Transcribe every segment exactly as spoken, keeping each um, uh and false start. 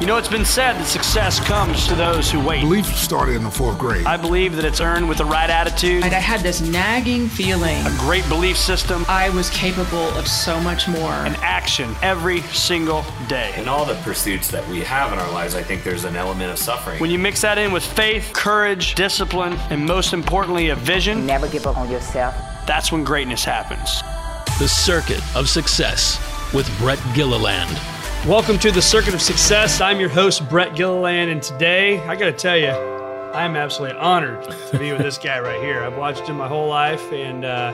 You know, it's been said that success comes to those who wait. Belief started in the fourth grade. I believe that it's earned with the right attitude. And I had this nagging feeling. A great belief system. I was capable of so much more. And action every single day. In all the pursuits that we have in our lives, I think there's an element of suffering. When you mix that in with faith, courage, discipline, and most importantly, a vision. Never give up on yourself. That's when greatness happens. The Circuit of Success with Brett Gilliland. Welcome to the Circuit of Success. I'm your host, Brett Gilliland, and today, I got to tell you, I'm absolutely honored to be with this guy right here. I've watched him my whole life, and uh,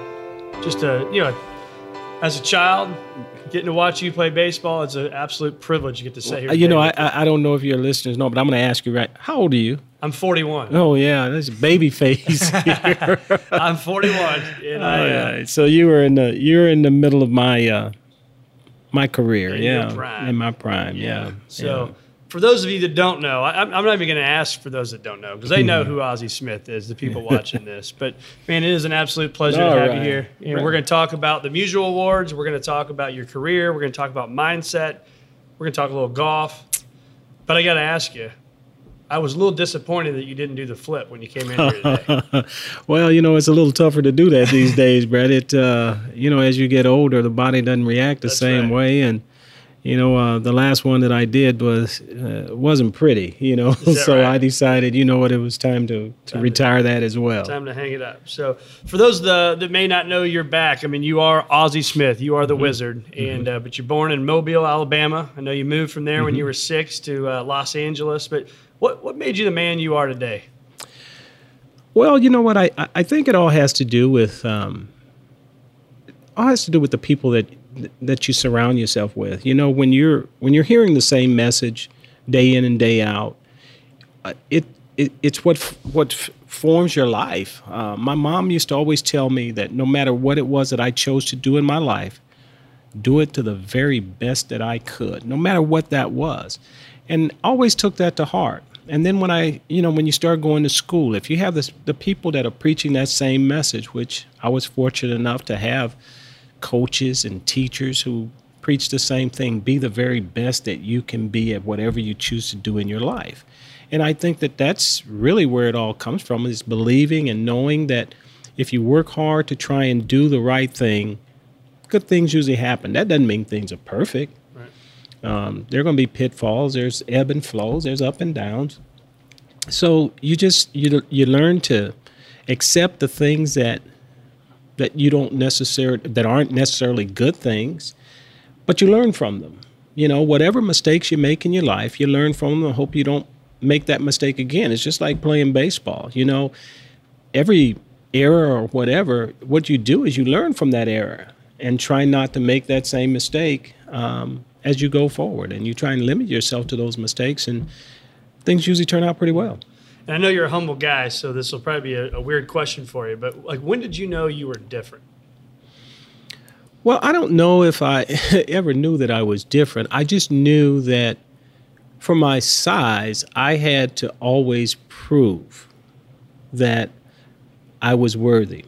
just, a, you know, as a child, getting to watch you play baseball, it's an absolute privilege you get to sit here. Well, you know, I, I don't know if your listeners know, but I'm going to ask you, right, how old are you? I'm forty-one. Oh, yeah, that's baby face here. I'm forty-one. And oh, I, yeah. So you were in the, you were in the middle of my... Uh, My career, in yeah, prime. in my prime, yeah. yeah. So, yeah. For those of you that don't know, I, I'm not even going to ask for those that don't know because they know who Ozzie Smith is. The people watching this, but man, it is an absolute pleasure All to have right. you here. And right. we're going to talk about the Musial Awards. We're going to talk about your career. We're going to talk about mindset. We're going to talk a little golf. But I got to ask you, I was a little disappointed that you didn't do the flip when you came in here today. Well, you know, it's a little tougher to do that these days, Brett. It, uh, you know, as you get older, the body doesn't react the That's same right. way. And, you know, uh, the last one that I did was, uh, wasn't pretty, you know. So right? I decided, you know what, it was time to, to time retire to, that as well. Time to hang it up. So for those the, that may not know your back, I mean, you are Ozzie Smith. You are the mm-hmm. wizard. Mm-hmm. and uh, But you're born in Mobile, Alabama. I know you moved from there mm-hmm. when you were six to uh, Los Angeles. But What what made you the man you are today? Well, you know what, I, I think it all has to do with um, it all has to do with the people that that you surround yourself with. You know, when you're when you're hearing the same message day in and day out, uh, it, it it's what what forms your life. Uh, my mom used to always tell me that no matter what it was that I chose to do in my life, do it to the very best that I could, no matter what that was. And always took that to heart. And then when I, you know, when you start going to school, if you have this, the people that are preaching that same message, which I was fortunate enough to have coaches and teachers who preach the same thing, be the very best that you can be at whatever you choose to do in your life. And I think that that's really where it all comes from, is believing and knowing that if you work hard to try and do the right thing, good things usually happen. That doesn't mean things are perfect. Um, there are going to be pitfalls. There's ebb and flows. There's up and downs. So you just you you learn to accept the things that that you don't necessarily that aren't necessarily good things, but you learn from them. You know, whatever mistakes you make in your life, you learn from them. I hope you don't make that mistake again. It's just like playing baseball. You know, every error or whatever, what you do is you learn from that error and try not to make that same mistake. Um, as you go forward, and you try and limit yourself to those mistakes, and things usually turn out pretty well. And I know you're a humble guy, so this will probably be a, a weird question for you, but like, when did you know you were different? Well, I don't know if I ever knew that I was different. I just knew that for my size, I had to always prove that I was worthy.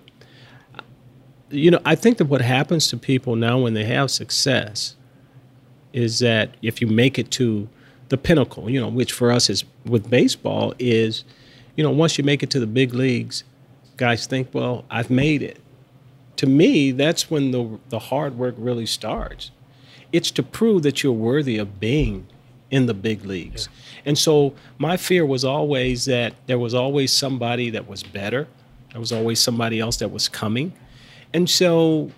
You know, I think that what happens to people now when they have success is that if you make it to the pinnacle, you know, which for us is with baseball is, you know, once you make it to the big leagues, guys think, well, I've made it. To me, that's when the the hard work really starts. It's to prove that you're worthy of being in the big leagues. Yeah. And so my fear was always that there was always somebody that was better. There was always somebody else that was coming. And so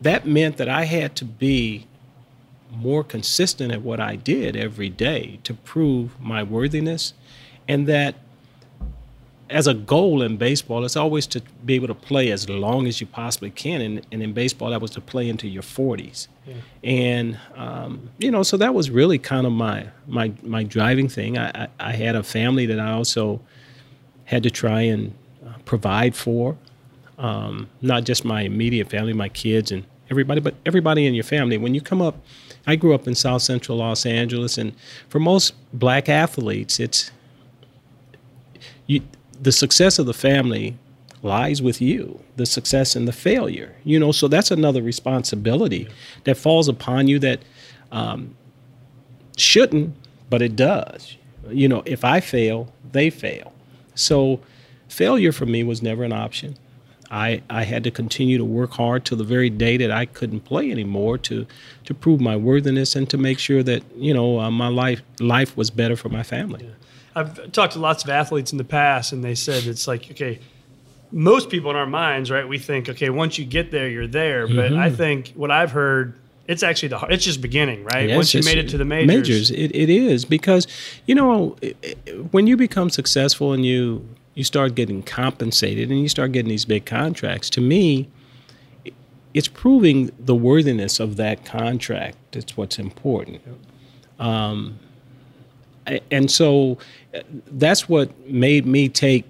that meant that I had to be more consistent at what I did every day to prove my worthiness, and that as a goal in baseball, it's always to be able to play as long as you possibly can. And, and in baseball, that was to play into your forties. Yeah. And, um, you know, so that was really kind of my my, my driving thing. I, I, I had a family that I also had to try and provide for, um, not just my immediate family, my kids and everybody, but everybody in your family. When you come up, I grew up in South Central Los Angeles, and for most black athletes, it's you, the success of the family lies with you, the success and the failure, you know, so that's another responsibility that falls upon you that um, shouldn't, but it does. You know, if I fail, they fail. So failure for me was never an option. I, I had to continue to work hard till the very day that I couldn't play anymore to to prove my worthiness and to make sure that, you know, uh, my life life was better for my family. Yeah. I've talked to lots of athletes in the past, and they said it's like, okay, most people in our minds, right, we think, okay, once you get there, you're there. But mm-hmm. I think what I've heard, it's actually the it's just beginning, right? Yes, once you made it to the majors. Majors, it, it is. Because, you know, when you become successful and you – you start getting compensated and you start getting these big contracts. To me, it's proving the worthiness of that contract. That's what's important. Um, and so that's what made me take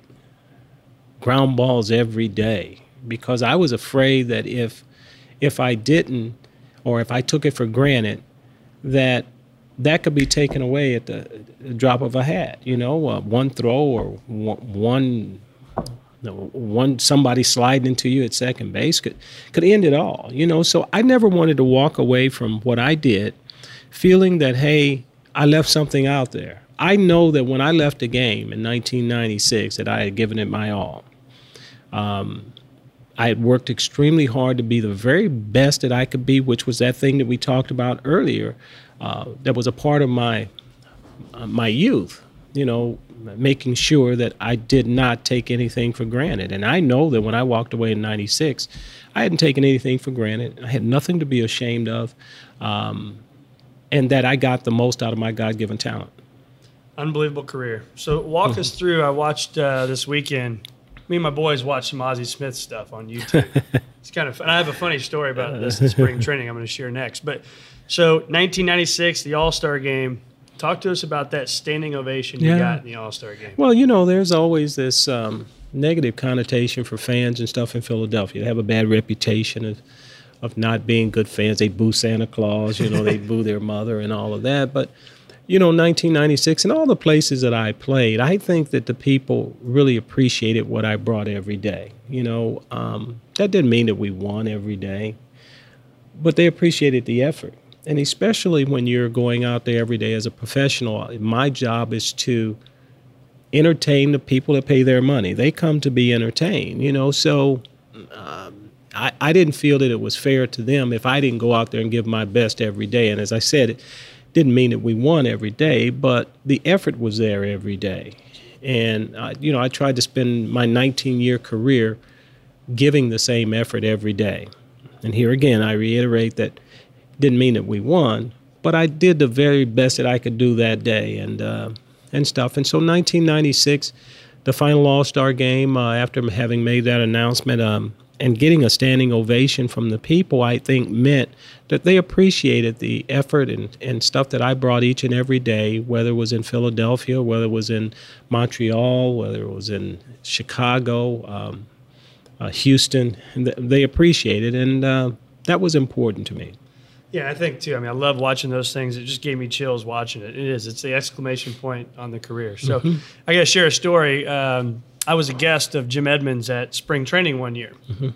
ground balls every day, because I was afraid that if if I didn't, or if I took it for granted, that that could be taken away at the drop of a hat, you know, uh, one throw or one, one somebody sliding into you at second base could, could end it all, you know. So I never wanted to walk away from what I did feeling that, hey, I left something out there. I know that when I left the game in nineteen ninety-six that I had given it my all. Um, I had worked extremely hard to be the very best that I could be, which was that thing that we talked about earlier. Uh, that was a part of my uh, my youth, you know, making sure that I did not take anything for granted. And I know that when I walked away in ninety-six, I hadn't taken anything for granted. I had nothing to be ashamed of, um, and that I got the most out of my God-given talent. Unbelievable career. So walk mm-hmm. us through. I watched uh, this weekend. Me and my boys watched some Ozzie Smith stuff on YouTube. It's kind of fun. I have a funny story about this in spring training I'm going to share next. But so nineteen ninety-six, the All-Star Game. Talk to us about that standing ovation you yeah. got in the All-Star Game. Well, you know, there's always this um, negative connotation for fans and stuff in Philadelphia. They have a bad reputation of, of not being good fans. They boo Santa Claus, you know, they boo their mother and all of that. But, you know, nineteen ninety-six and all the places that I played, I think that the people really appreciated what I brought every day. You know, um, that didn't mean that we won every day, but they appreciated the effort. And especially when you're going out there every day as a professional, my job is to entertain the people that pay their money. They come to be entertained, you know. So um, I, I didn't feel that it was fair to them if I didn't go out there and give my best every day. And as I said, it didn't mean that we won every day, but the effort was there every day. And, uh, you know, I tried to spend my nineteen-year career giving the same effort every day. And here again, I reiterate that didn't mean that we won, but I did the very best that I could do that day and uh, and stuff. And so nineteen ninety-six, the final All-Star Game, uh, after having made that announcement um, and getting a standing ovation from the people, I think meant that they appreciated the effort and, and stuff that I brought each and every day, whether it was in Philadelphia, whether it was in Montreal, whether it was in Chicago, um, uh, Houston. Th- they appreciated it, and uh, that was important to me. Yeah, I think, too. I mean, I love watching those things. It just gave me chills watching it. It is. It's the exclamation point on the career. So mm-hmm. I got to share a story. Um, I was a guest of Jim Edmonds at spring training one year. Mm-hmm.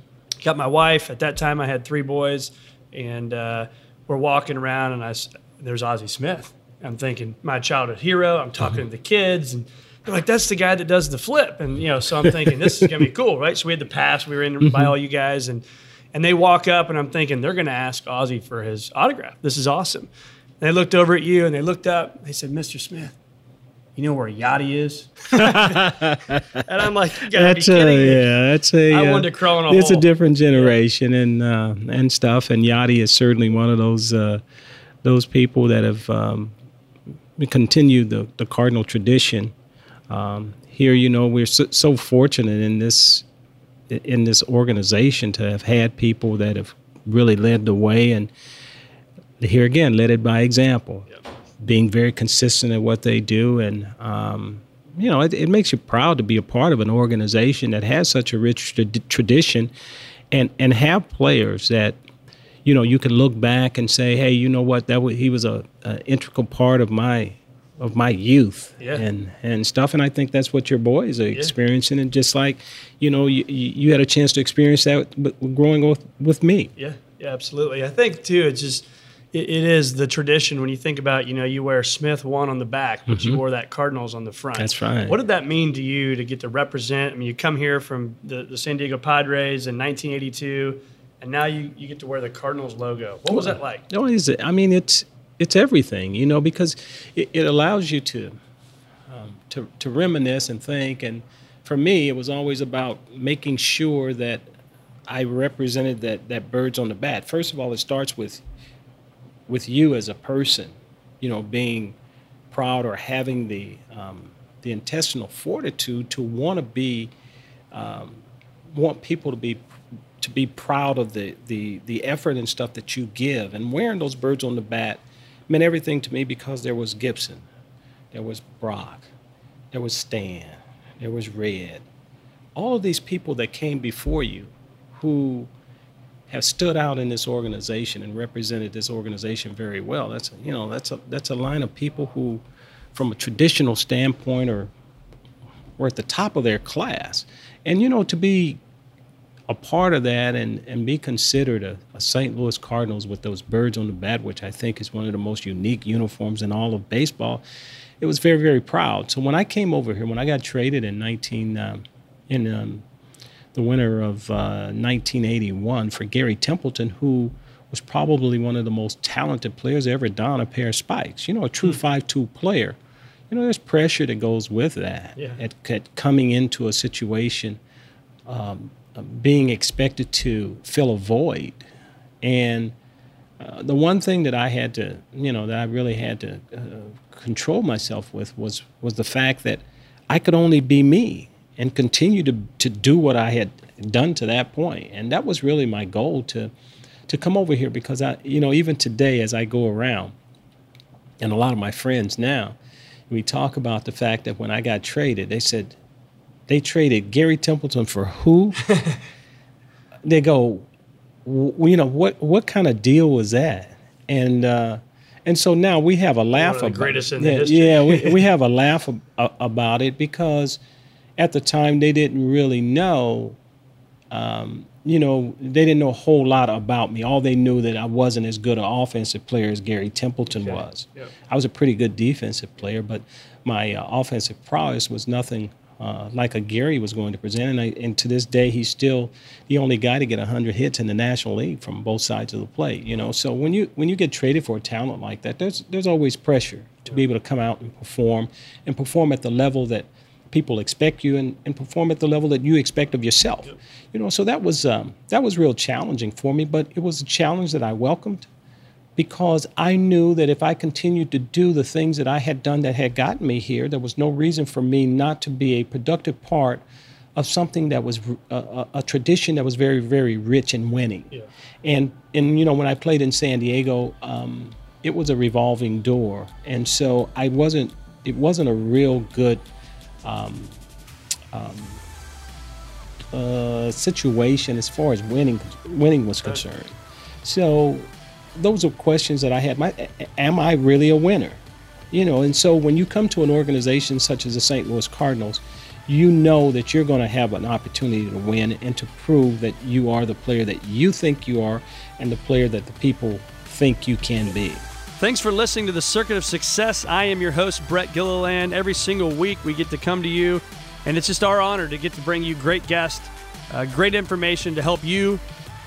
Got my wife. At that time, I had three boys, and uh, we're walking around, and I, there's Ozzie Smith. I'm thinking, my childhood hero. I'm talking mm-hmm. to the kids, and they're like, that's the guy that does the flip. And, you know, so I'm thinking, this is going to be cool, right? So we had the pass. We were in mm-hmm. by all you guys, and And they walk up, and I'm thinking, they're going to ask Ozzie for his autograph. This is awesome. And they looked over at you, and they looked up. They said, Mister Smith, you know where Yachty is? And I'm like, you got to be kidding me. Yeah, that's a, I uh, wanted to crawl in a It's hole. A different generation yeah. and uh, and stuff, and Yachty is certainly one of those uh, those people that have um, continued the, the Cardinal tradition. Um, here, you know, we're so, so fortunate in this in this organization to have had people that have really led the way and here again, led it by example, yep. being very consistent at what they do. And, um, you know, it, it makes you proud to be a part of an organization that has such a rich tra- tradition and, and have players that, you know, you can look back and say, hey, you know what, that was, he was a, a integral part of my of my youth yeah. and, and stuff. And I think that's what your boys are yeah. experiencing. And just like, you know, you, you had a chance to experience that growing with, with me. Yeah, yeah, absolutely. I think, too, it's just it, it is the tradition when you think about, you know, you wear Smith one on the back, but mm-hmm. you wore that Cardinals on the front. That's right. What did that mean to you to get to represent? I mean, you come here from the, the San Diego Padres in nineteen eighty-two, and now you, you get to wear the Cardinals logo. What was that like? No, is it? I mean, it's it's everything, you know, because it, it allows you to, um, to to reminisce and think. And for me, it was always about making sure that I represented that that birds on the bat. First of all, it starts with with you as a person, you know, being proud or having the um, the intestinal fortitude to want to be um, want people to be. to be proud of the, the, the effort and stuff that you give. And wearing those birds on the bat meant everything to me, because there was Gibson, there was Brock, there was Stan, there was Red. All of these people that came before you who have stood out in this organization and represented this organization very well. That's, you know, that's a, that's a line of people who, from a traditional standpoint, are, were at the top of their class. And, you know, to be a part of that and, and be considered a, a Saint Louis Cardinals with those birds on the bat, which I think is one of the most unique uniforms in all of baseball, it was very, very proud. So when I came over here, when I got traded in nineteen um, in um, the winter of uh, nineteen eighty-one for Gary Templeton, who was probably one of the most talented players to ever don a pair of spikes, you know, a true five two player. You know, there's pressure that goes with that yeah. at, at coming into a situation, um, being expected to fill a void. And uh, the one thing that I had to, you know, that I really had to uh, control myself with was was the fact that I could only be me and continue to, to do what I had done to that point. And that was really my goal, to to come over here, because I, you know, even today as I go around, and a lot of my friends now, we talk about the fact that when I got traded, they said, they traded Gary Templeton for who? They go, w- you know, what what kind of deal was that? And uh, and so now we have a laugh about it. One of the greatest in the history. Yeah, we, we have a laugh ab- about it, because at the time they didn't really know, um, you know, they didn't know a whole lot about me. All they knew that I wasn't as good an offensive player as Gary Templeton okay. was. Yep. I was a pretty good defensive player, but my uh, offensive prowess was nothing Uh, like a Gary was going to present. And, I, and to this day, he's still the only guy to get one hundred hits in the National League from both sides of the plate, you know. So when you when you get traded for a talent like that, there's there's always pressure to be able to come out and perform, and perform at the level that people expect you, and, and perform at the level that you expect of yourself. Yep. You know, so that was, um, that was real challenging for me, but it was a challenge that I welcomed, because I knew that if I continued to do the things that I had done that had gotten me here, there was no reason for me not to be a productive part of something that was a, a tradition that was very, very rich and winning. Yeah. And, and you know, when I played in San Diego, um, it was a revolving door. And so I wasn't, it wasn't a real good um, um, uh, situation as far as winning, winning was concerned. So those are questions that I had. My, am I really a winner? You know, and so when you come to an organization such as the Saint Louis Cardinals, you know that you're going to have an opportunity to win and to prove that you are the player that you think you are and the player that the people think you can be. Thanks for listening to the Circuit of Success. I am your host, Brett Gilliland. Every single week we get to come to you, and it's just our honor to get to bring you great guests, uh, great information to help you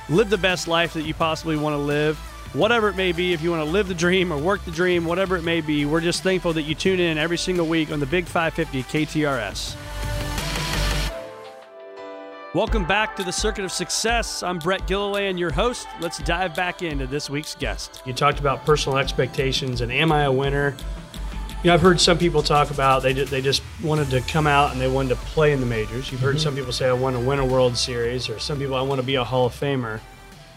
live the best life that you possibly want to live. Whatever it may be, if you want to live the dream or work the dream, whatever it may be, we're just thankful that you tune in every single week on the Big five fifty K T R S. Welcome back to the Circuit of Success. I'm Brett Gilliland, your host. Let's dive back into this week's guest. You talked about personal expectations and am I a winner? You know, I've heard some people talk about they just, they just wanted to come out and they wanted to play in the majors. You've heard mm-hmm. some people say, I want to win a World Series, or some people, I want to be a Hall of Famer.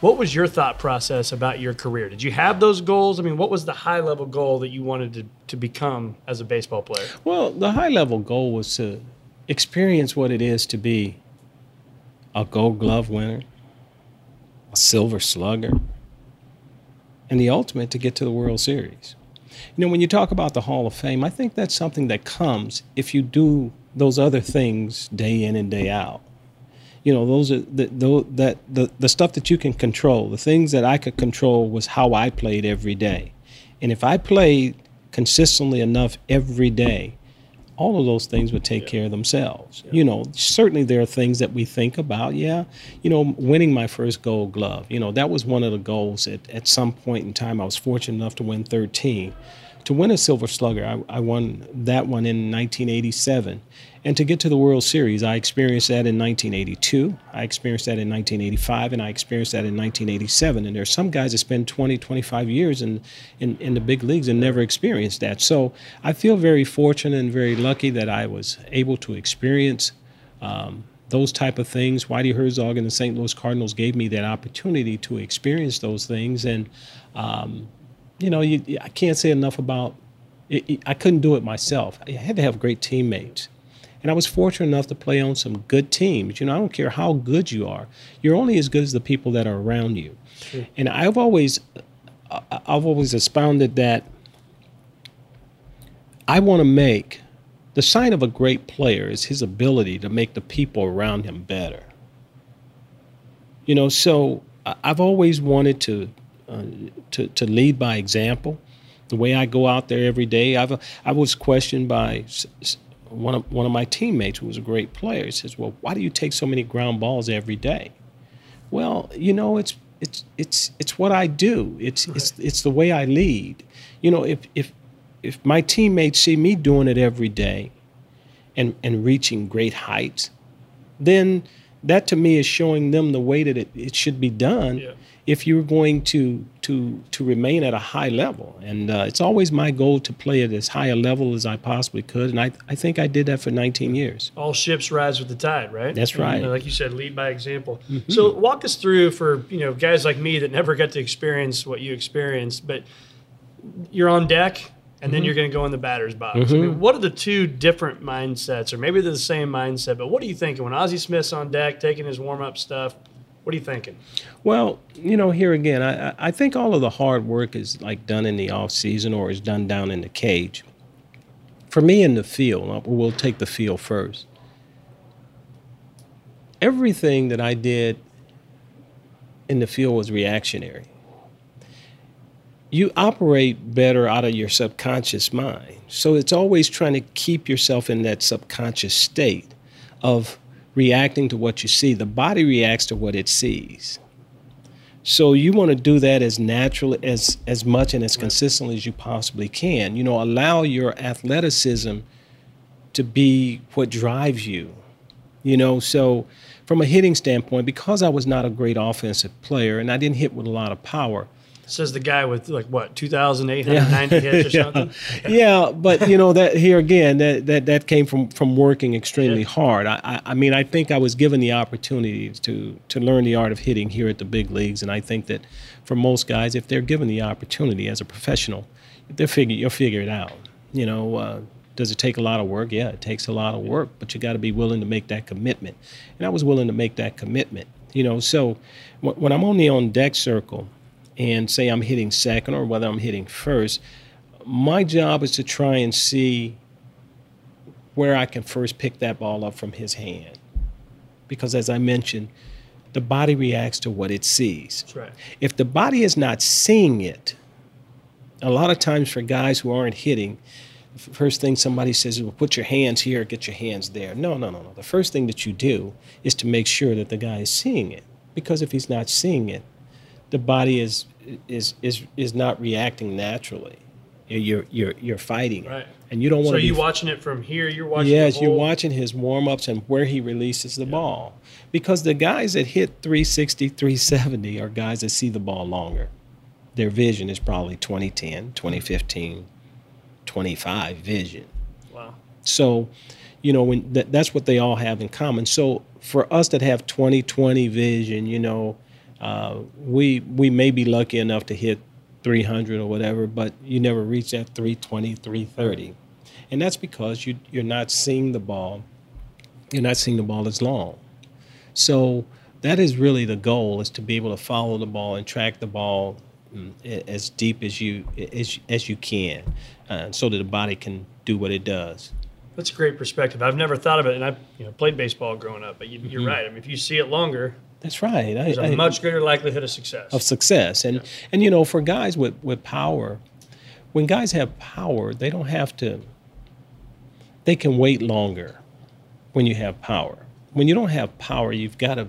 What was your thought process about your career? Did you have those goals? I mean, what was the high-level goal that you wanted to, to become as a baseball player? Well, the high-level goal was to experience what it is to be a Gold Glove winner, a Silver Slugger, and the ultimate to get to the World Series. You know, when you talk about the Hall of Fame, I think that's something that comes if you do those other things day in and day out. You know, those are the, the, that, the, the stuff that you can control. The things that I could control was how I played every day. And if I played consistently enough every day, all of those things would take yeah. care of themselves. Yeah. You know, certainly there are things that we think about. Yeah, you know, winning my first gold glove, you know, that was one of the goals at, at some point in time. I was fortunate enough to win thirteen. To win a Silver Slugger, I, I won that one in nineteen eighty-seven. And to get to the World Series, I experienced that in nineteen eighty-two, I experienced that in nineteen eighty-five, and I experienced that in nineteen eighty-seven. And there are some guys that spend twenty, twenty-five years in, in, in the big leagues and never experienced that. So I feel very fortunate and very lucky that I was able to experience um, those type of things. Whitey Herzog and the Saint Louis Cardinals gave me that opportunity to experience those things. And, um, you know, you, I can't say enough about it, it, I couldn't do it myself. I had to have great teammates. And I was fortunate enough to play on some good teams. You know, I don't care how good you are. You're only as good as the people that are around you. Sure. And I've always, I've always expounded that I want to make, the sign of a great player is his ability to make the people around him better. You know, so I've always wanted to, uh, to, to lead by example. The way I go out there every day, I've, I was questioned by One of, one of my teammates who was a great player. He says, well, why do you take so many ground balls every day? Well, you know, it's it's it's it's what I do. It's right. it's it's the way I lead. You know, if if if my teammates see me doing it every day and and reaching great heights, then that to me is showing them the way that it, it should be done yeah. if you're going to to to remain at a high level. And uh, it's always my goal to play at as high a level as I possibly could. And I, I think I did that for nineteen years. All ships rise with the tide, right? That's right. And, you know, like you said, lead by example. Mm-hmm. So walk us through for, you know, guys like me that never got to experience what you experienced, but you're on deck. And then you're going to go in the batter's box. Mm-hmm. I mean, what are the two different mindsets? Or maybe they're the same mindset, but what are you thinking? When Ozzie Smith's on deck, taking his warm-up stuff, what are you thinking? Well, you know, here again, I, I think all of the hard work is, like, done in the off-season or is done down in the cage. For me in the field, we'll take the field first. Everything that I did in the field was reactionary. You operate better out of your subconscious mind. So it's always trying to keep yourself in that subconscious state of reacting to what you see. The body reacts to what it sees. So you want to do that as naturally, as, as much and as consistently as you possibly can. You know, allow your athleticism to be what drives you. You know, so from a hitting standpoint, because I was not a great offensive player and I didn't hit with a lot of power, says the guy with, like, what, two thousand eight hundred ninety yeah. hits or something? yeah. yeah, but, you know, that here again, that that, that came from, from working extremely yeah. hard. I, I mean, I think I was given the opportunity to, to learn the art of hitting here at the big leagues, and I think that for most guys, if they're given the opportunity as a professional, they're figure, you'll figure it out. You know, uh, does it take a lot of work? Yeah, it takes a lot of work, but you got to be willing to make that commitment. And I was willing to make that commitment. You know, so w when I'm on the on-deck circle, and say I'm hitting second or whether I'm hitting first, my job is to try and see where I can first pick that ball up from his hand. Because as I mentioned, the body reacts to what it sees. That's right. If the body is not seeing it, a lot of times for guys who aren't hitting, the first thing somebody says is, well, put your hands here, get your hands there. No, no, no, no. The first thing that you do is to make sure that the guy is seeing it. Because if he's not seeing it, the body is is is is not reacting naturally. You're you're you're fighting it, right. and you don't want. So to you watching it from here. You're watching. Yes, you're watching his warm ups and where he releases the yeah. ball, because the guys that hit three sixty, three seventy are guys that see the ball longer. Their vision is probably twenty ten, twenty fifteen, twenty-five vision. Wow. So, you know, when th that's what they all have in common. So for us that have twenty twenty vision, you know. Uh, we we may be lucky enough to hit three hundred or whatever, but you never reach that three twenty, three thirty. And that's because you, you're not seeing the ball. You're not seeing the ball as long. So that is really the goal, is to be able to follow the ball and track the ball as deep as you as as you can, uh, so that the body can do what it does. That's a great perspective. I've never thought of it, and I you know played baseball growing up. But you, you're mm-hmm. right. I mean, if you see it longer, that's right. I, there's a I, much greater likelihood of success. Of success, and yeah. and you know, for guys with with power, when guys have power, they don't have to. They can wait longer. When you have power, when you don't have power, you've got to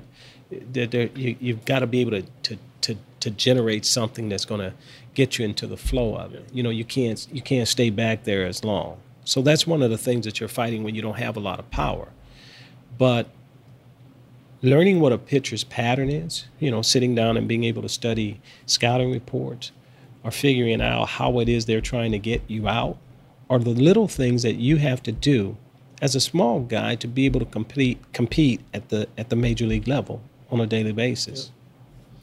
they're, they're, you, you've got to be able to to to to generate something that's going to get you into the flow of it. Yeah. You know, you can't you can't stay back there as long. So that's one of the things that you're fighting when you don't have a lot of power. But learning what a pitcher's pattern is, you know, sitting down and being able to study scouting reports or figuring out how it is they're trying to get you out are the little things that you have to do as a small guy to be able to compete compete at the at the major league level on a daily basis.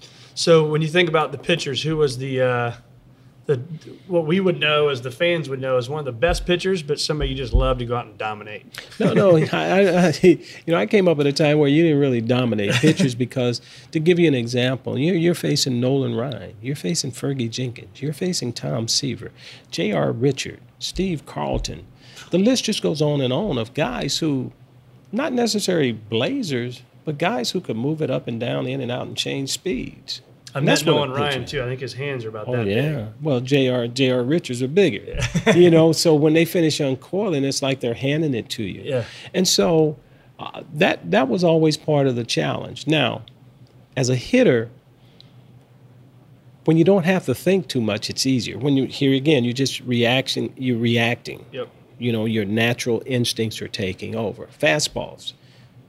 Yeah. So when you think about the pitchers, who was the uh... – The, what we would know as the fans would know is one of the best pitchers, but somebody you just love to go out and dominate. No, no. I, I, you know, I came up at a time where you didn't really dominate pitchers because, to give you an example, you're, you're facing Nolan Ryan. You're facing Fergie Jenkins. You're facing Tom Seaver, J R Richard, Steve Carlton. The list just goes on and on of guys who, not necessarily blazers, but guys who could move it up and down, in and out, and change speeds. And that's Nolan Ryan, too. I think his hands are about oh, that big. Oh, yeah. Big. Well, J R J R Richards are bigger. Yeah. You know, so when they finish uncoiling, it's like they're handing it to you. Yeah. And so uh, that that was always part of the challenge. Now, as a hitter, when you don't have to think too much, it's easier. When you here again, you're just reaction, you're reacting. Yep. You know, your natural instincts are taking over. Fastballs.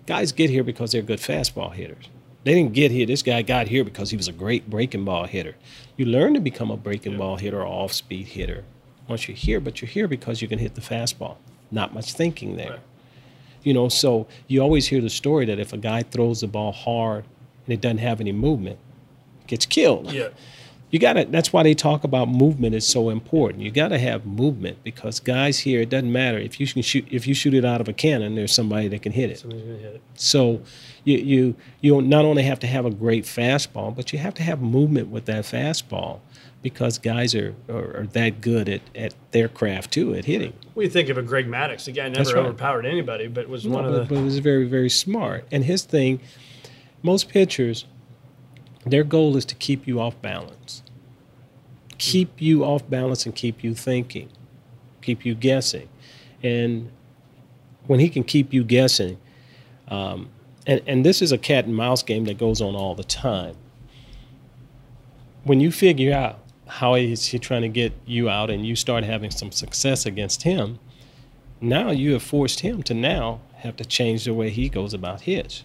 Guys get here because they're good fastball hitters. They didn't get here. This guy got here because he was a great breaking ball hitter. You learn to become a breaking yeah. ball hitter or off-speed hitter once you're here, but you're here because you can hit the fastball. Not much thinking there. Right. You know, so you always hear the story that if a guy throws the ball hard and it doesn't have any movement, it gets killed. Yeah. You gotta, that's why they talk about movement is so important. You got to have movement because guys here, it doesn't matter. If you can shoot, if you shoot it out of a cannon, there's somebody that can hit it. Somebody's gonna hit it. So you, you, you not only have to have a great fastball, but you have to have movement with that fastball because guys are, are, are that good at, at their craft, too, at hitting. We think of a Greg Maddux. The guy never right. overpowered anybody, but was no, one but, of the... But was very, very smart. And his thing, most pitchers... Their goal is to keep you off balance, keep you off balance and keep you thinking, keep you guessing. And when he can keep you guessing, um, and, and this is a cat and mouse game that goes on all the time. When you figure out how is he trying to get you out and you start having some success against him, now you have forced him to now have to change the way he goes about his.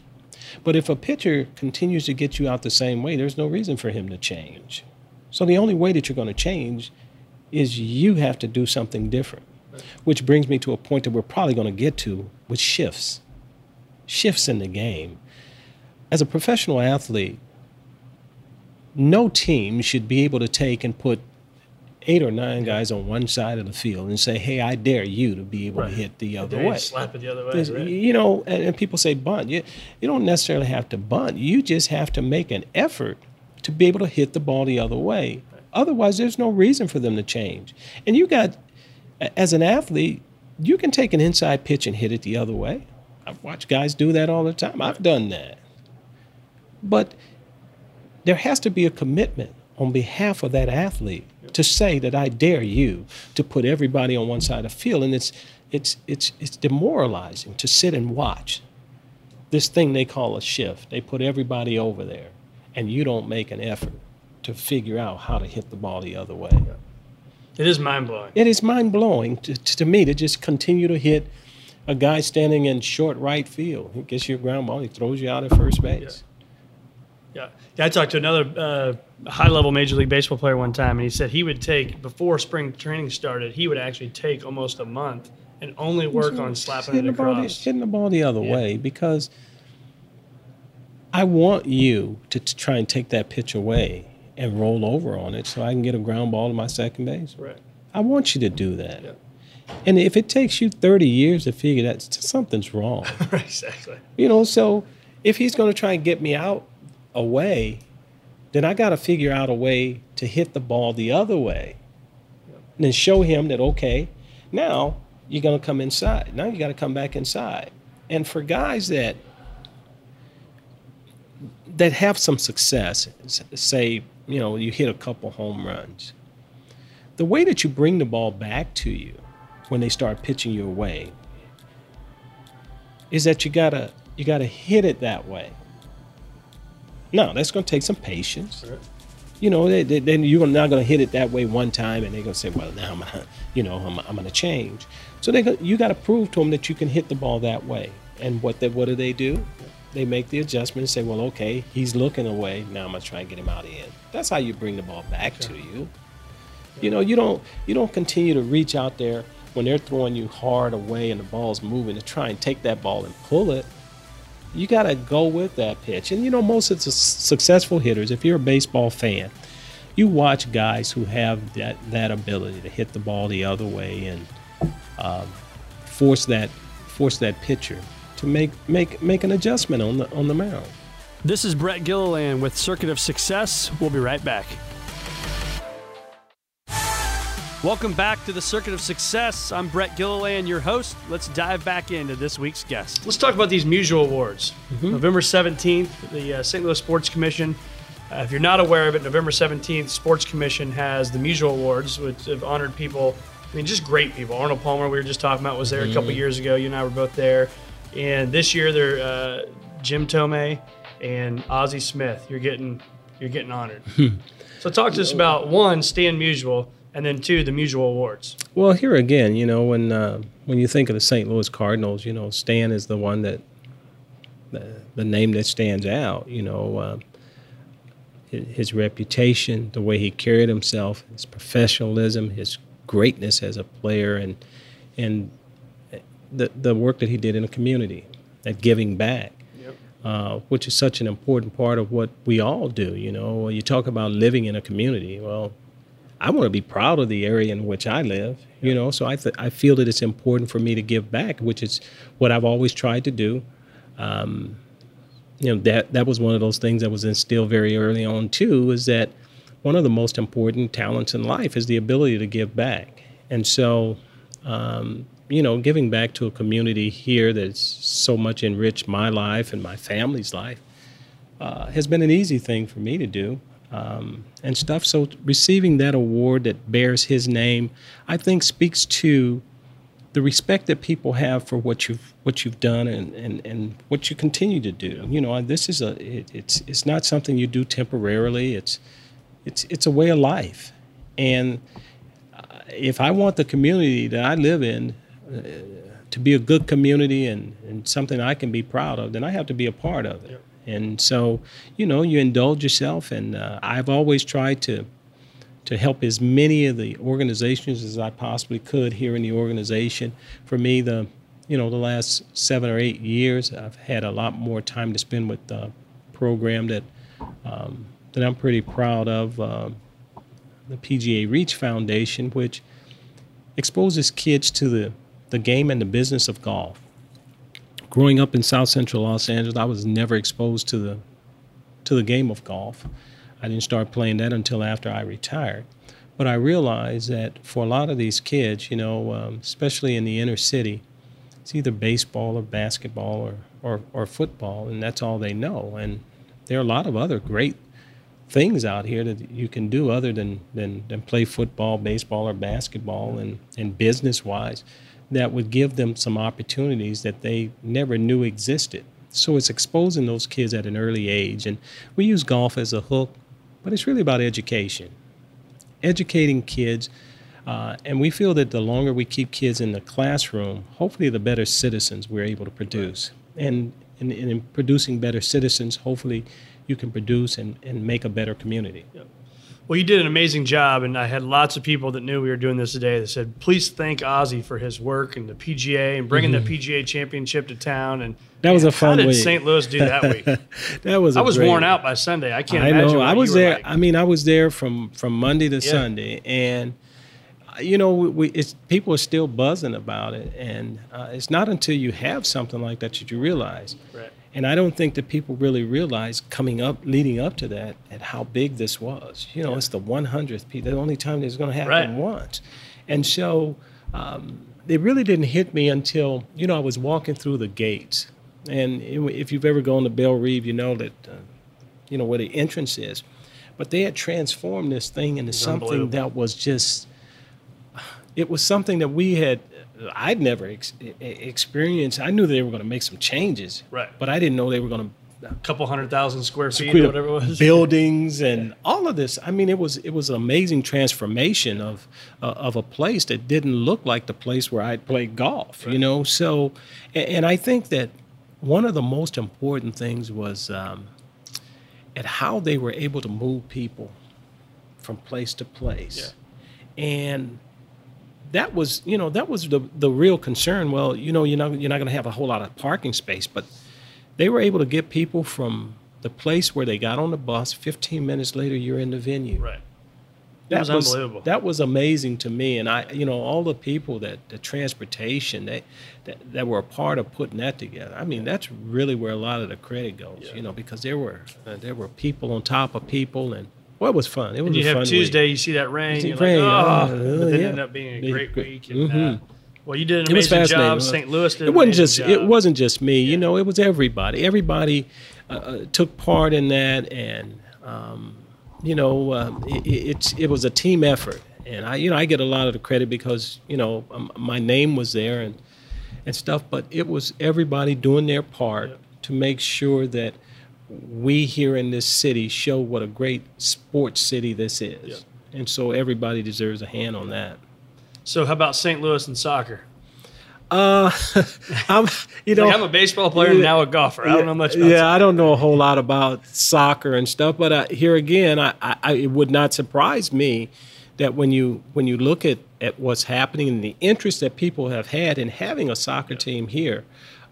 But if a pitcher continues to get you out the same way, there's no reason for him to change. So the only way that you're going to change is you have to do something different, right. Which brings me to a point that we're probably going to get to with shifts, shifts in the game. As a professional athlete, no team should be able to take and put eight or nine guys on one side of the field and say, hey, I dare you to be able right. to hit the other way. Slap it the other way. Right. You know, and, and people say bunt. You, you don't necessarily have to bunt. You just have to make an effort to be able to hit the ball the other way. Right. Otherwise, there's no reason for them to change. And you got, as an athlete, you can take an inside pitch and hit it the other way. I've watched guys do that all the time. Right. I've done that. But there has to be a commitment on behalf of that athlete to say that I dare you to put everybody on one side of the field. And it's it's it's it's demoralizing to sit and watch this thing they call a shift. They put everybody over there, and you don't make an effort to figure out how to hit the ball the other way. It is mind-blowing. It is mind-blowing to, to me to just continue to hit a guy standing in short right field. He gets your ground ball. He throws you out at first base. Yeah. Yeah. yeah, I talked to another uh, high-level Major League Baseball player one time, and he said he would take, before spring training started, he would actually take almost a month and only work on slapping it across. Hitting the ball the other yeah. way, because I want you to t- try and take that pitch away and roll over on it so I can get a ground ball to my second base. Right. I want you to do that. Yeah. And if it takes you thirty years to figure that, something's wrong. Right, exactly. You know, so if he's going to try and get me out, a way, then I got to figure out a way to hit the ball the other way. Yep. And then show him that, okay, now you're going to come inside. Now you got to come back inside. And for guys that that have some success, say, you know, you hit a couple home runs, the way that you bring the ball back to you when they start pitching you away is that you gotta you gotta hit it that way. Now, that's going to take some patience. Sure. You know, then they, they, you're not going to hit it that way one time, and they're going to say, well, now I'm, you know, I'm, I'm going to change. So they, you got to prove to them that you can hit the ball that way. And what they, what do they do? They make the adjustment and say, well, okay, he's looking away. Now I'm going to try and get him out of in. That's how you bring the ball back sure. to you. Yeah. You know, you don't you don't continue to reach out there when they're throwing you hard away and the ball's moving to try and take that ball and pull it. You got to go with that pitch. And, you know, most of the successful hitters, if you're a baseball fan, you watch guys who have that, that ability to hit the ball the other way and um, force that force that pitcher to make make make an adjustment on the on the mound. This is Brett Gilliland with Circuit of Success. We'll be right back. Welcome back to the Circuit of Success. I'm Brett Gilliland, your host. Let's dive back into this week's guest. Let's talk about these Musial Awards. Mm-hmm. November seventeenth, the uh, Saint Louis Sports Commission. Uh, if you're not aware of it, November seventeenth, Sports Commission has the Musial Awards, which have honored people. I mean, just great people. Arnold Palmer, we were just talking about, was there mm-hmm. a couple years ago. You and I were both there. And this year, they're uh, Jim Tomei and Ozzie Smith. You're getting, you're getting honored. So talk to us about one, Stan Musial. And then, two, the Musial Awards. Well, here again, you know, when uh, when you think of the Saint Louis Cardinals, you know, Stan is the one that, the, the name that stands out, you know, uh, his, his reputation, the way he carried himself, his professionalism, his greatness as a player, and and the, the work that he did in the community, that giving back, yep. uh, which is such an important part of what we all do, you know. You talk about living in a community, well, I want to be proud of the area in which I live, you know, so I th- I feel that it's important for me to give back, which is what I've always tried to do. Um, you know, that that was one of those things that was instilled very early on, too, is that one of the most important talents in life is the ability to give back. And so, um, you know, giving back to a community here that's so much enriched my life and my family's life uh, has been an easy thing for me to do. Um, and stuff. So receiving that award that bears his name, I think speaks to the respect that people have for what you've what you've done and, and, and what you continue to do. You know, this is a it, it's it's not something you do temporarily. It's it's it's a way of life. And if I want the community that I live in uh, to be a good community and, and something I can be proud of, then I have to be a part of it. Yeah. And so, you know, you indulge yourself, and uh, I've always tried to to help as many of the organizations as I possibly could here in the organization. For me, the you know the last seven or eight years, I've had a lot more time to spend with the program that um, that I'm pretty proud of, uh, the P G A Reach Foundation, which exposes kids to the the game and the business of golf. Growing up in South Central Los Angeles, I was never exposed to the to the game of golf. I didn't start playing that until after I retired. But I realized that for a lot of these kids, you know, um, especially in the inner city, it's either baseball or basketball or, or, or football, and that's all they know. And there are a lot of other great things out here that you can do other than, than, than play football, baseball, or basketball, and, and business-wise, that would give them some opportunities that they never knew existed. So it's exposing those kids at an early age. And we use golf as a hook, but it's really about education, educating kids. Uh, and we feel that the longer we keep kids in the classroom, hopefully the better citizens we're able to produce. Right. And, and, and in producing better citizens, hopefully you can produce and, and make a better community. Yep. Well, you did an amazing job, and I had lots of people that knew we were doing this today that said, please thank Ozzie for his work and the P G A and bringing mm-hmm. the P G A Championship to town. And that was man, a fun week. How did Saint Louis do that week? that was I a was great worn week. out by Sunday. I can't I imagine know. What I was you were there. Like. I mean, I was there from, from Monday to yeah. Sunday, and you know, we it's, people are still buzzing about it, and uh, it's not until you have something like that that you realize. Right. And I don't think that people really realize coming up, leading up to that, and how big this was. You know, yeah. It's the one hundredth piece. The only time it's going to happen right. once. And so um, it really didn't hit me until, you know, I was walking through the gates. And if you've ever gone to Belle Reve, you know that, uh, you know, where the entrance is. But they had transformed this thing into something that was just, it was something that we had, I'd never ex experienced. I knew they were going to make some changes, right? But I didn't know they were going to a couple hundred thousand square feet, or whatever it was, buildings and yeah. all of this. I mean, it was it was an amazing transformation of uh, of a place that didn't look like the place where I'd played golf, right. you know. So, and, and I think that one of the most important things was um, at how they were able to move people from place to place, yeah. and. That was, you know, that was the the real concern. Well, you know, you're not you're not going to have a whole lot of parking space, but they were able to get people from the place where they got on the bus. Fifteen minutes later, you're in the venue. Right. That, that was, was unbelievable. That was amazing to me, and I, you know, all the people that the transportation that that, that were a part of putting that together. I mean, that's really where a lot of the credit goes. Yeah. You know, because there were uh, there were people on top of people and. Well, it was fun. It was and you a have fun Tuesday, week. You see that rain, you you're rain. like, oh, uh, but then yeah. ended up being a great week. And, mm-hmm. uh, well, you did an amazing job. Saint Louis did it wasn't just job. It wasn't just me. Yeah. You know, it was everybody. Everybody uh, took part in that, and um, you know, um, it, it, it was a team effort. And I, you know, I get a lot of the credit because you know um, my name was there and and stuff, but it was everybody doing their part yeah. to make sure that. We here in this city show what a great sports city this is. Yep. And so everybody deserves a hand on that. So how about Saint Louis and soccer? Uh, I'm, you know, like I'm a baseball player yeah, and now a golfer. I don't know much about Yeah, soccer. I don't know a whole lot about soccer and stuff, but I, here again, I, I, it would not surprise me that when you, when you look at, at what's happening and the interest that people have had in having a soccer yep. team here,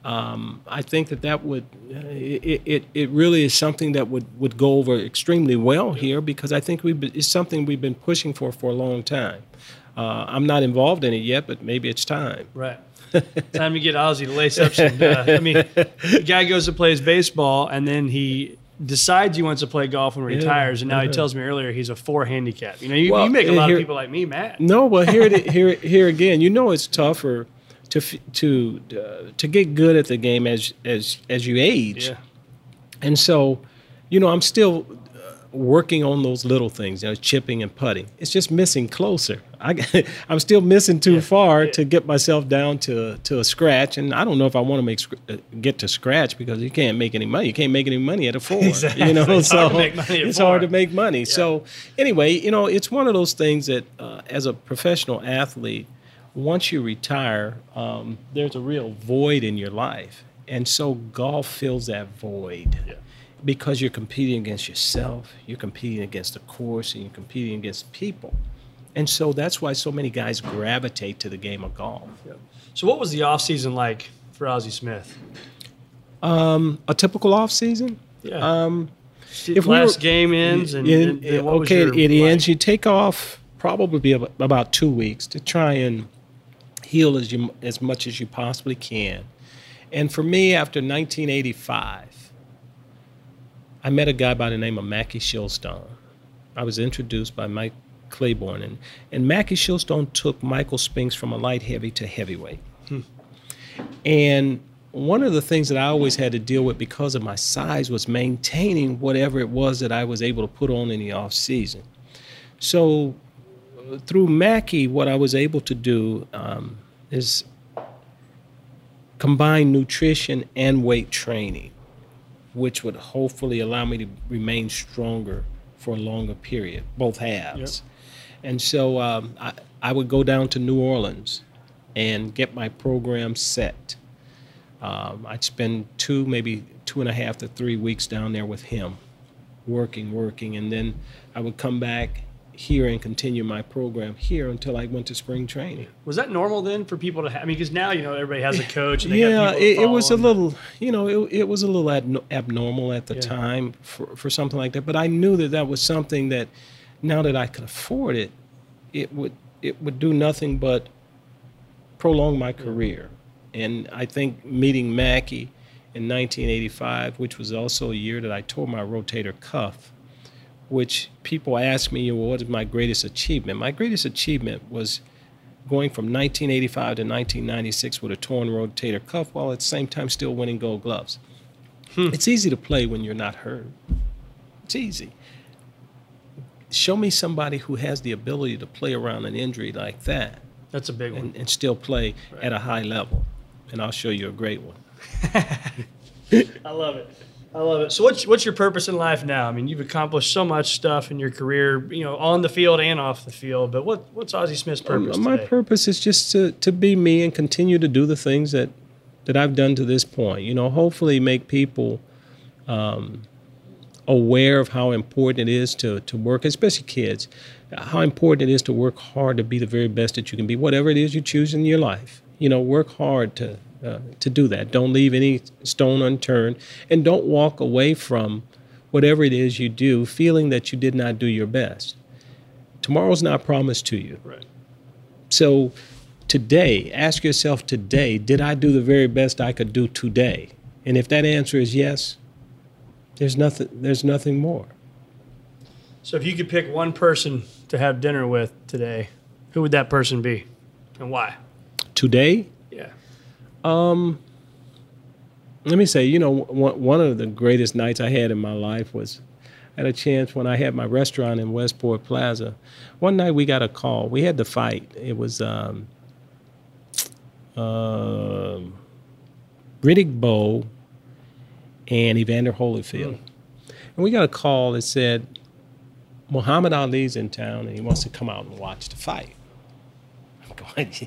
Um, I think that that would, uh, it, it, it really is something that would, would go over extremely well here because I think we've been, it's something we've been pushing for for a long time. Uh, I'm not involved in it yet, but maybe it's time. Right. Time to get Ozzie to lace up some, uh, I mean, the guy goes and plays baseball and then he decides he wants to play golf and retires, yeah, and now yeah. he tells me earlier he's a four handicap. You know, you, well, you make a lot here, of people like me mad. No, well, here, here, here again, you know it's tougher. To to uh, to get good at the game as as as you age, yeah. and so, you know, I'm still working on those little things, you know, chipping and putting. It's just missing closer. I I'm still missing too yeah. far yeah. to get myself down to to a scratch, and I don't know if I want to make uh, get to scratch because you can't make any money. You can't make any money at a four. Exactly. You know, it's so hard to make money at it's four. hard to make money. Yeah. So anyway, you know, it's one of those things that uh, as a professional athlete. Once you retire, um, there's a real void in your life. And so golf fills that void yeah. because you're competing against yourself, you're competing against the course, and you're competing against people. And so that's why so many guys gravitate to the game of golf. Yeah. So what was the off-season like for Ozzie Smith? Um, a typical off-season? Yeah. Um, if Last we were, game ends and, in, and, and what Okay, was your it ends. Like? You take off probably about two weeks to try and heal as you as much as you possibly can. And for me, after nineteen eighty-five, I met a guy by the name of Mackie Shilstone. I was introduced by Mike Claiborne, and, and Mackie Shilstone took Michael Spinks from a light heavy to heavyweight. Hmm. And one of the things that I always had to deal with because of my size was maintaining whatever it was that I was able to put on in the off season. So through Mackie, what I was able to do um, is combine nutrition and weight training, which would hopefully allow me to remain stronger for a longer period, both halves. Yep. And so um, I, I would go down to New Orleans and get my program set. Um, I'd spend two, maybe two and a half to three weeks down there with him, working, working, and then I would come back here and continue my program here until I went to spring training. Was that normal then for people to have? I mean, because now, you know, everybody has a coach. And they yeah, got it, it was a little, you know, it, it was a little ad, abnormal at the yeah. time for, for something like that. But I knew that that was something that now that I could afford it, it would, it would do nothing but prolong my career. And I think meeting Mackie in nineteen eighty-five, which was also a year that I tore my rotator cuff, which people ask me, well, what is my greatest achievement? My greatest achievement was going from nineteen eighty-five to nineteen ninety-six with a torn rotator cuff, while at the same time still winning gold gloves. Hmm. It's easy to play when you're not hurt. It's easy. Show me somebody who has the ability to play around an injury like that. That's a big one. And, and still play right. at a high level. And I'll show you a great one. I love it. I love it. So what's what's your purpose in life now? I mean, you've accomplished so much stuff in your career, you know, on the field and off the field. But what what's Ozzie Smith's purpose um, My today? Purpose is just to, to be me and continue to do the things that, that I've done to this point. You know, hopefully make people um, aware of how important it is to, to work, especially kids, how important it is to work hard to be the very best that you can be, whatever it is you choose in your life. You know, work hard to Uh, to do that. Don't leave any stone unturned, and don't walk away from whatever it is you do feeling that you did not do your best. Tomorrow's not promised to you. Right. So today, ask yourself today, did I do the very best I could do today? And if that answer is yes, there's nothing, there's nothing more. So if you could pick one person to have dinner with today, who would that person be and why? Today? Yeah. Um, let me say, you know, one, one of the greatest nights I had in my life was I had a chance when I had my restaurant in Westport Plaza. One night we got a call. We had the fight. It was um, uh, Riddick Bowe and Evander Holyfield. And we got a call that said, Muhammad Ali's in town and he wants to come out and watch the fight.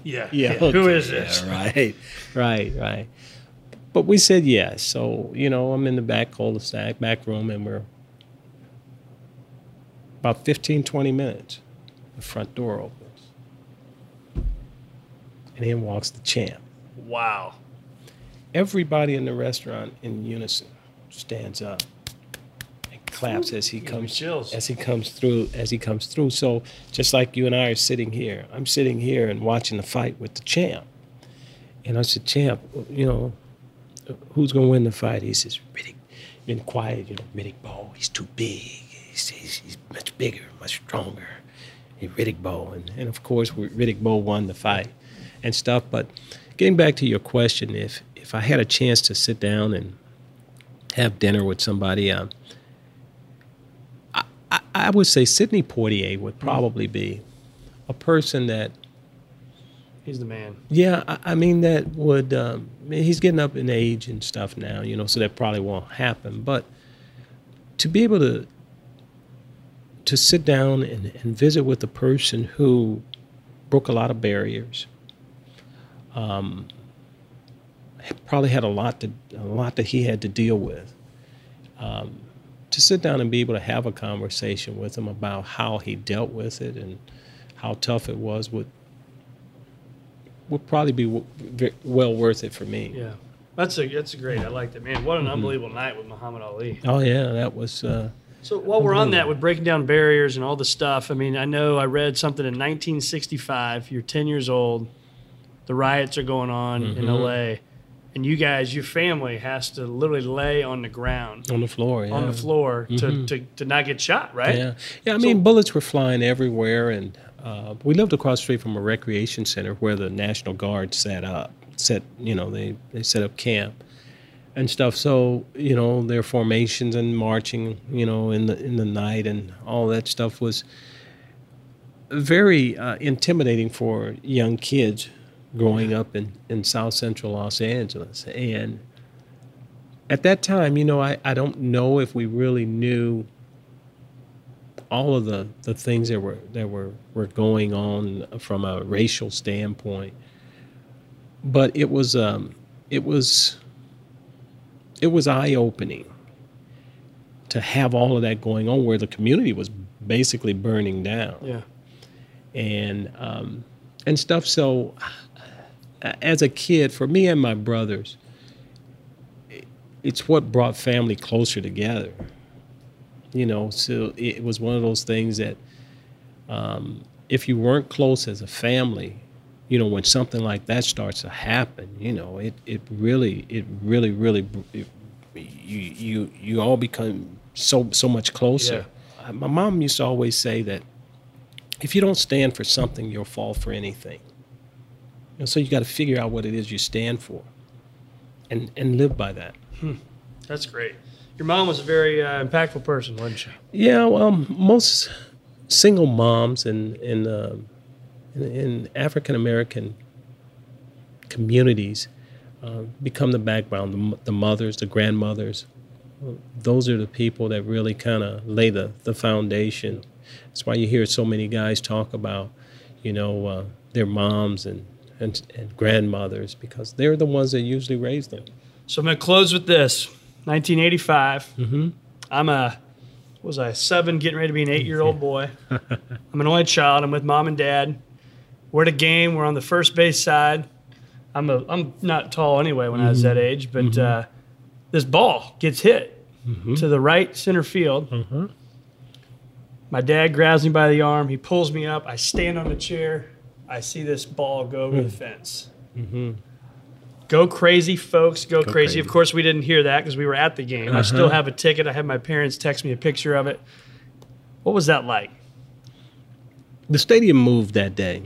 yeah, yeah. Okay. Who is this? Yeah, right, right, right. But we said yes. So, you know, I'm in the back cul-de-sac, back room, and we're about fifteen, twenty minutes. The front door opens. And in walks the champ. Wow. Everybody in the restaurant in unison stands up and claps as he comes as he comes through as he comes through. So just like you and I are sitting here, I'm sitting here and watching the fight with the champ. And I said, Champ, you know, who's gonna win the fight? He says, Riddick, been quiet, you know, Riddick Bowe, he's too big. He's, he's, he's much bigger, much stronger. Hey, Riddick Bowe. And and of course Riddick Bowe won the fight and stuff. But getting back to your question, if if I had a chance to sit down and have dinner with somebody, um I would say Sidney Poitier would probably be a person that... He's the man. Yeah, I, I mean, that would... Um, he's getting up in age and stuff now, you know, so that probably won't happen. But to be able to to sit down and, and visit with a person who broke a lot of barriers, um, probably had a lot, to, a lot that he had to deal with, um, to sit down and be able to have a conversation with him about how he dealt with it and how tough it was would would probably be w well worth it for me. Yeah, that's a that's a great. I liked it, man. What an mm-hmm. unbelievable night with Muhammad Ali. Oh yeah, that was. Uh, so while we're on that, with breaking down barriers and all the stuff, I mean, I know I read something in nineteen sixty-five. You're ten years old. The riots are going on mm-hmm. in L A. And you guys, your family has to literally lay on the ground. On the floor, yeah. On the floor mm-hmm. to, to, to not get shot, right? Yeah, yeah. I so, mean, bullets were flying everywhere. And uh, we lived across the street from a recreation center where the National Guard set up, set, you know, they, they set up camp and stuff. So, you know, their formations and marching, you know, in the, in the night and all that stuff was very uh, intimidating for young kids growing up in, in South Central Los Angeles. And at that time, you know, I, I don't know if we really knew all of the, the things that were that were, were going on from a racial standpoint. But it was um it was it was eye opening to have all of that going on where the community was basically burning down. Yeah. And um and stuff. So as a kid, for me and my brothers, it's what brought family closer together. You know, so it was one of those things that um, if you weren't close as a family, you know, when something like that starts to happen, you know, it, it really, it really, really, it, you you you all become so so much closer. Yeah. My mom used to always say that if you don't stand for something, you'll fall for anything. And so you got to figure out what it is you stand for, and and live by that. Hmm. That's great. Your mom was a very uh, impactful person, wasn't she? Yeah. Well, most single moms in in uh, in, in African American communities uh, become the background, the, the mothers, the grandmothers. Those are the people that really kind of lay the the foundation. That's why you hear so many guys talk about, you know, uh, their moms and, and and grandmothers, because they're the ones that usually raise them. So I'm gonna close with this. nineteen eighty-five, mm-hmm. I'm a, what was I, seven, getting ready to be an eight-year-old boy. I'm an only child. I'm with mom and dad. We're at a game. We're on the first base side. I'm a, I'm not tall anyway when mm-hmm. I was that age, but mm-hmm. uh, this ball gets hit mm-hmm. to the right center field. Mm-hmm. My dad grabs me by the arm. He pulls me up. I stand on the chair. I see this ball go over mm-hmm. the fence. Mm-hmm. Go crazy, folks. Go, go crazy. crazy. Of course, we didn't hear that because we were at the game. Uh-huh. I still have a ticket. I had my parents text me a picture of it. What was that like? The stadium moved that day.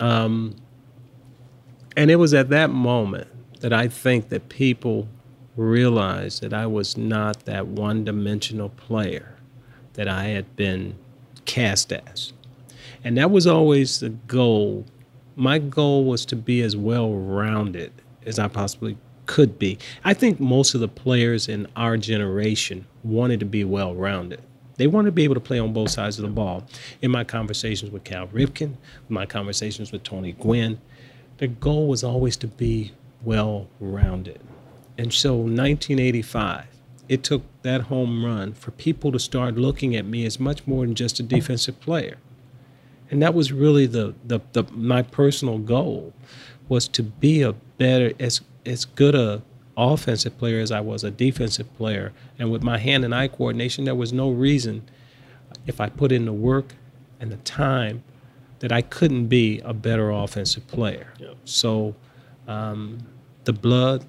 Um, and it was at that moment that I think that people realized that I was not that one-dimensional player that I had been cast as. And that was always the goal. My goal was to be as well-rounded as I possibly could be. I think most of the players in our generation wanted to be well-rounded. They wanted to be able to play on both sides of the ball. In my conversations with Cal Ripken, my conversations with Tony Gwynn, the goal was always to be well-rounded. And so nineteen eighty-five, it took that home run for people to start looking at me as much more than just a defensive player. And that was really the, the, the my personal goal, was to be a better, as as good a offensive player as I was a defensive player. And with my hand and eye coordination, there was no reason, if I put in the work and the time, that I couldn't be a better offensive player. Yep. So um, the blood,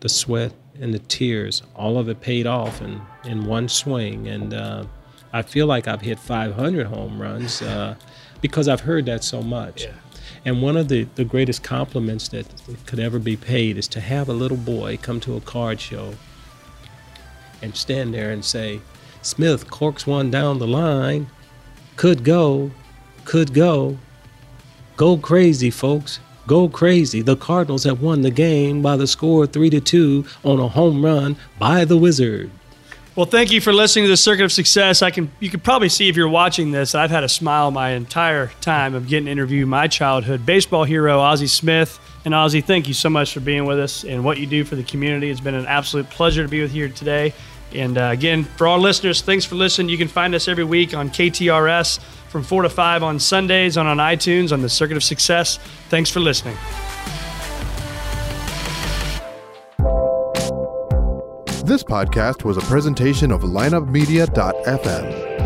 the sweat, and the tears, all of it paid off in, in one swing. And uh, I feel like I've hit five hundred home runs. Uh, Because I've heard that so much. Yeah. And one of the, the greatest compliments that could ever be paid is to have a little boy come to a card show and stand there and say, "Smith corks one down the line, could go, could go, go crazy, folks, go crazy. The Cardinals have won the game by the score three to two on a home run by the Wizard." Well, thank you for listening to the Circuit of Success. I can you can probably see if you're watching this, I've had a smile my entire time of getting to interview my childhood baseball hero, Ozzie Smith. And Ozzie, thank you so much for being with us and what you do for the community. It's been an absolute pleasure to be with you today. And uh, again, for our listeners, thanks for listening. You can find us every week on K T R S from four to five on Sundays, on on iTunes, on the Circuit of Success. Thanks for listening. This podcast was a presentation of lineup media dot f m.